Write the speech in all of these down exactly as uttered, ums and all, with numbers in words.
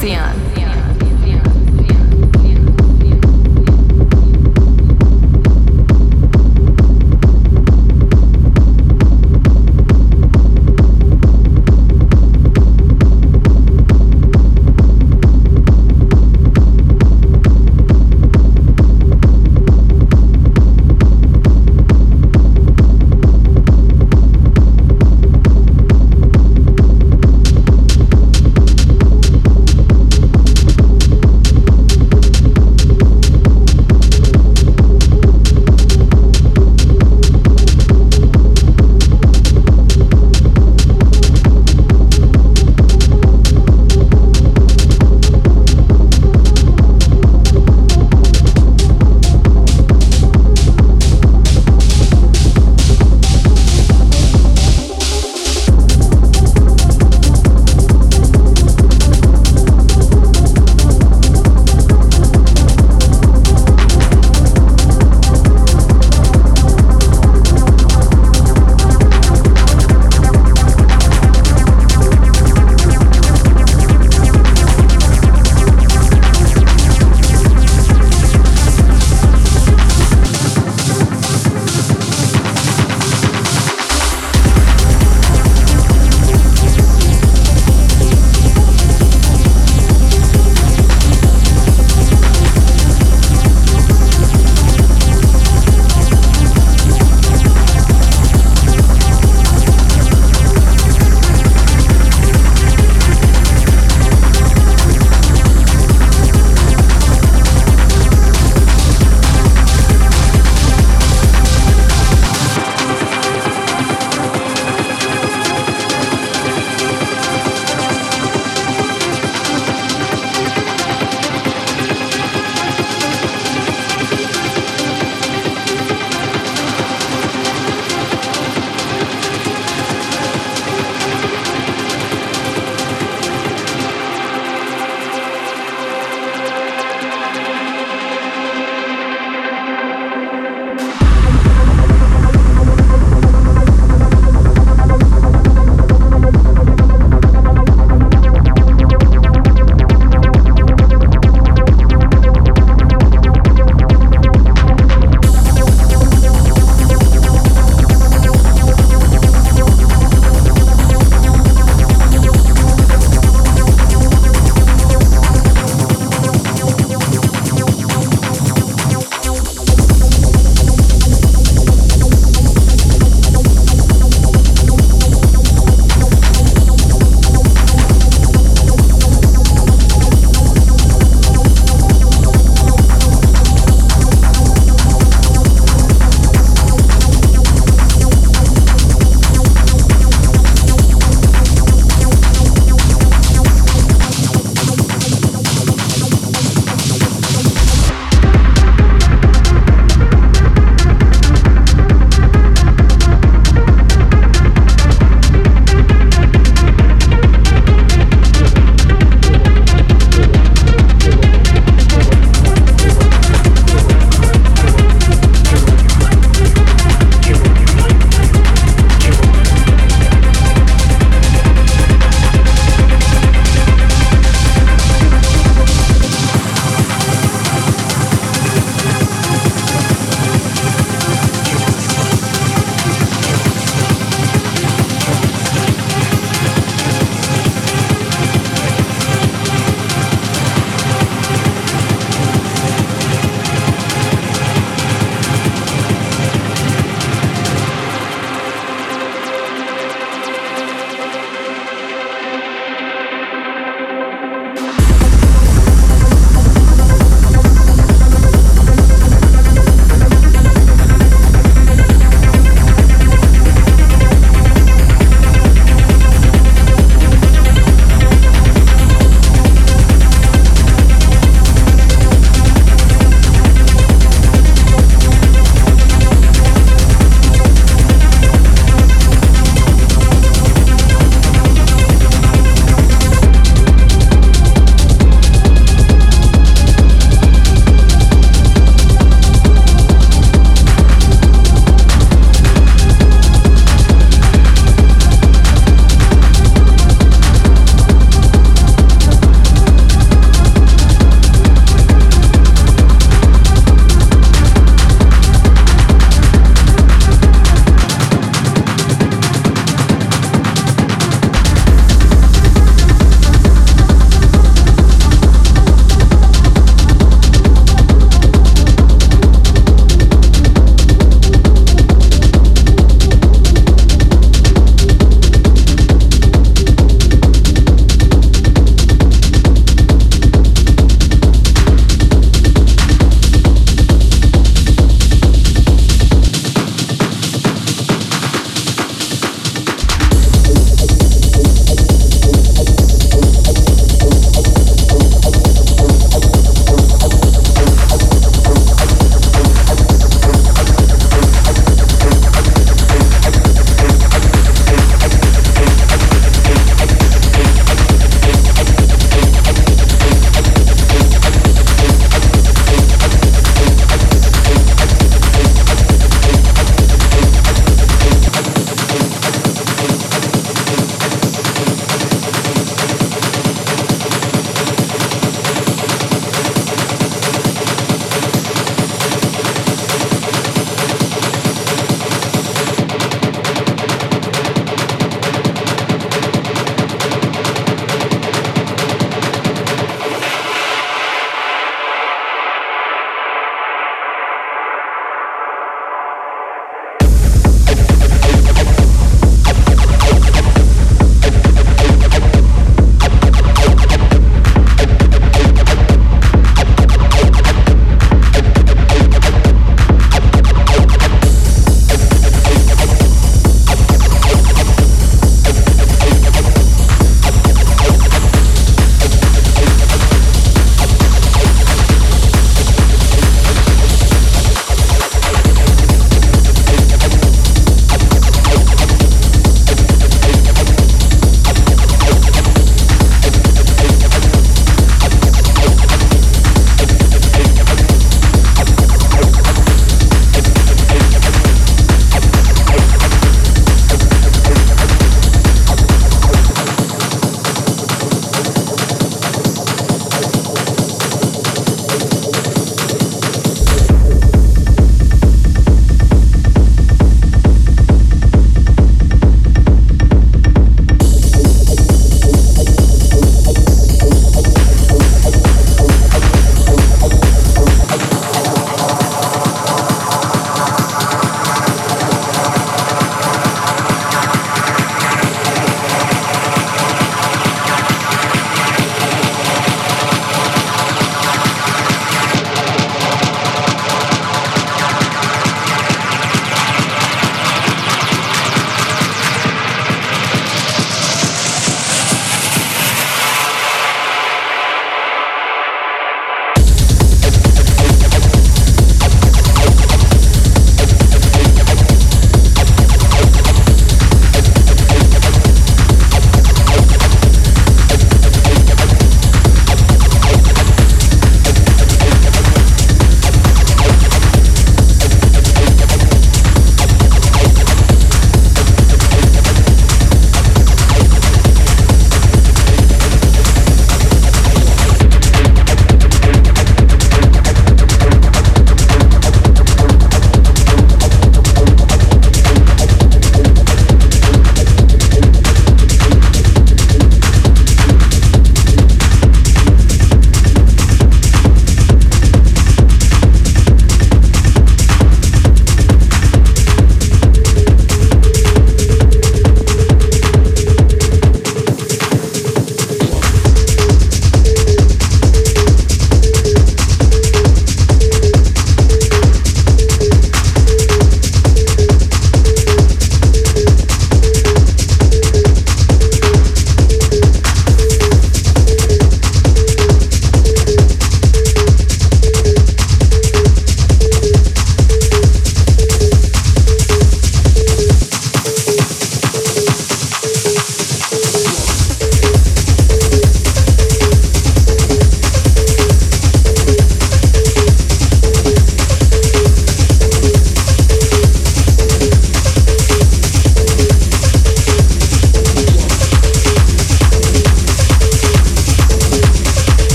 Sion.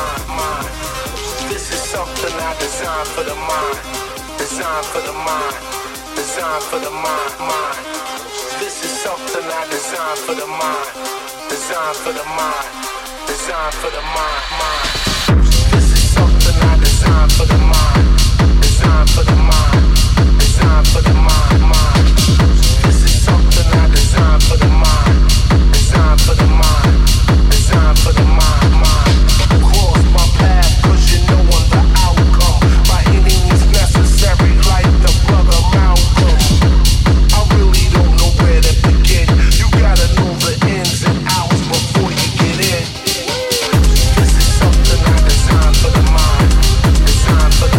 mind, mind. This is something I designed for the mind, designed for the mind, designed for the mind, mind. This is something I designed for the mind, designed for the mind, designed for the mind, mind. This is something I designed for the mind, designed for the mind, designed for the mind, mind. This is something I designed for the mind, designed for the mind, designed for the mind, mind. Cross my path, 'cause you know I'm the outcome. By any means necessary, like the brother Malcolm. I really don't know where to begin. You gotta know the ins and outs before you get in. This is something I designed for the mind, designed for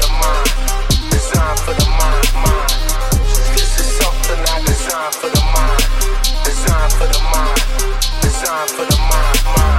the mind, designed for the mind, mind. This is something I designed for the mind, designed for the mind, designed for the mind, mind.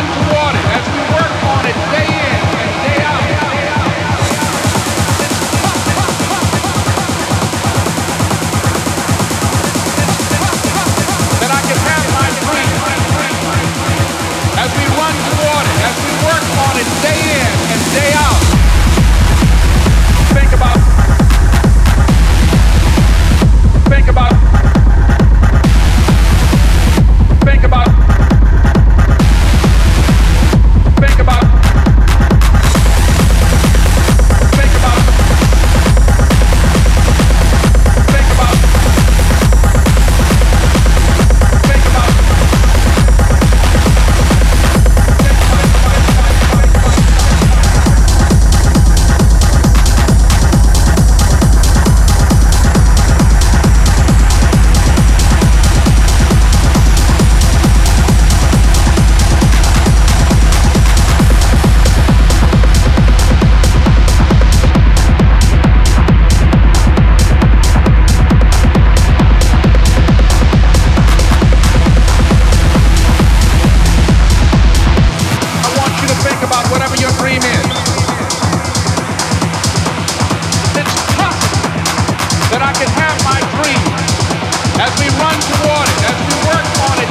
run toward it as we work on it day in and day out. That I can have my dream as we run toward it, as we work on it day in and day out. Think about, think about, think about. As we run toward it, as we work on it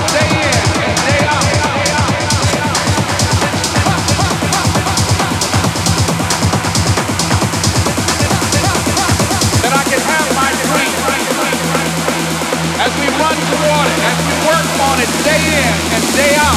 day in and day out.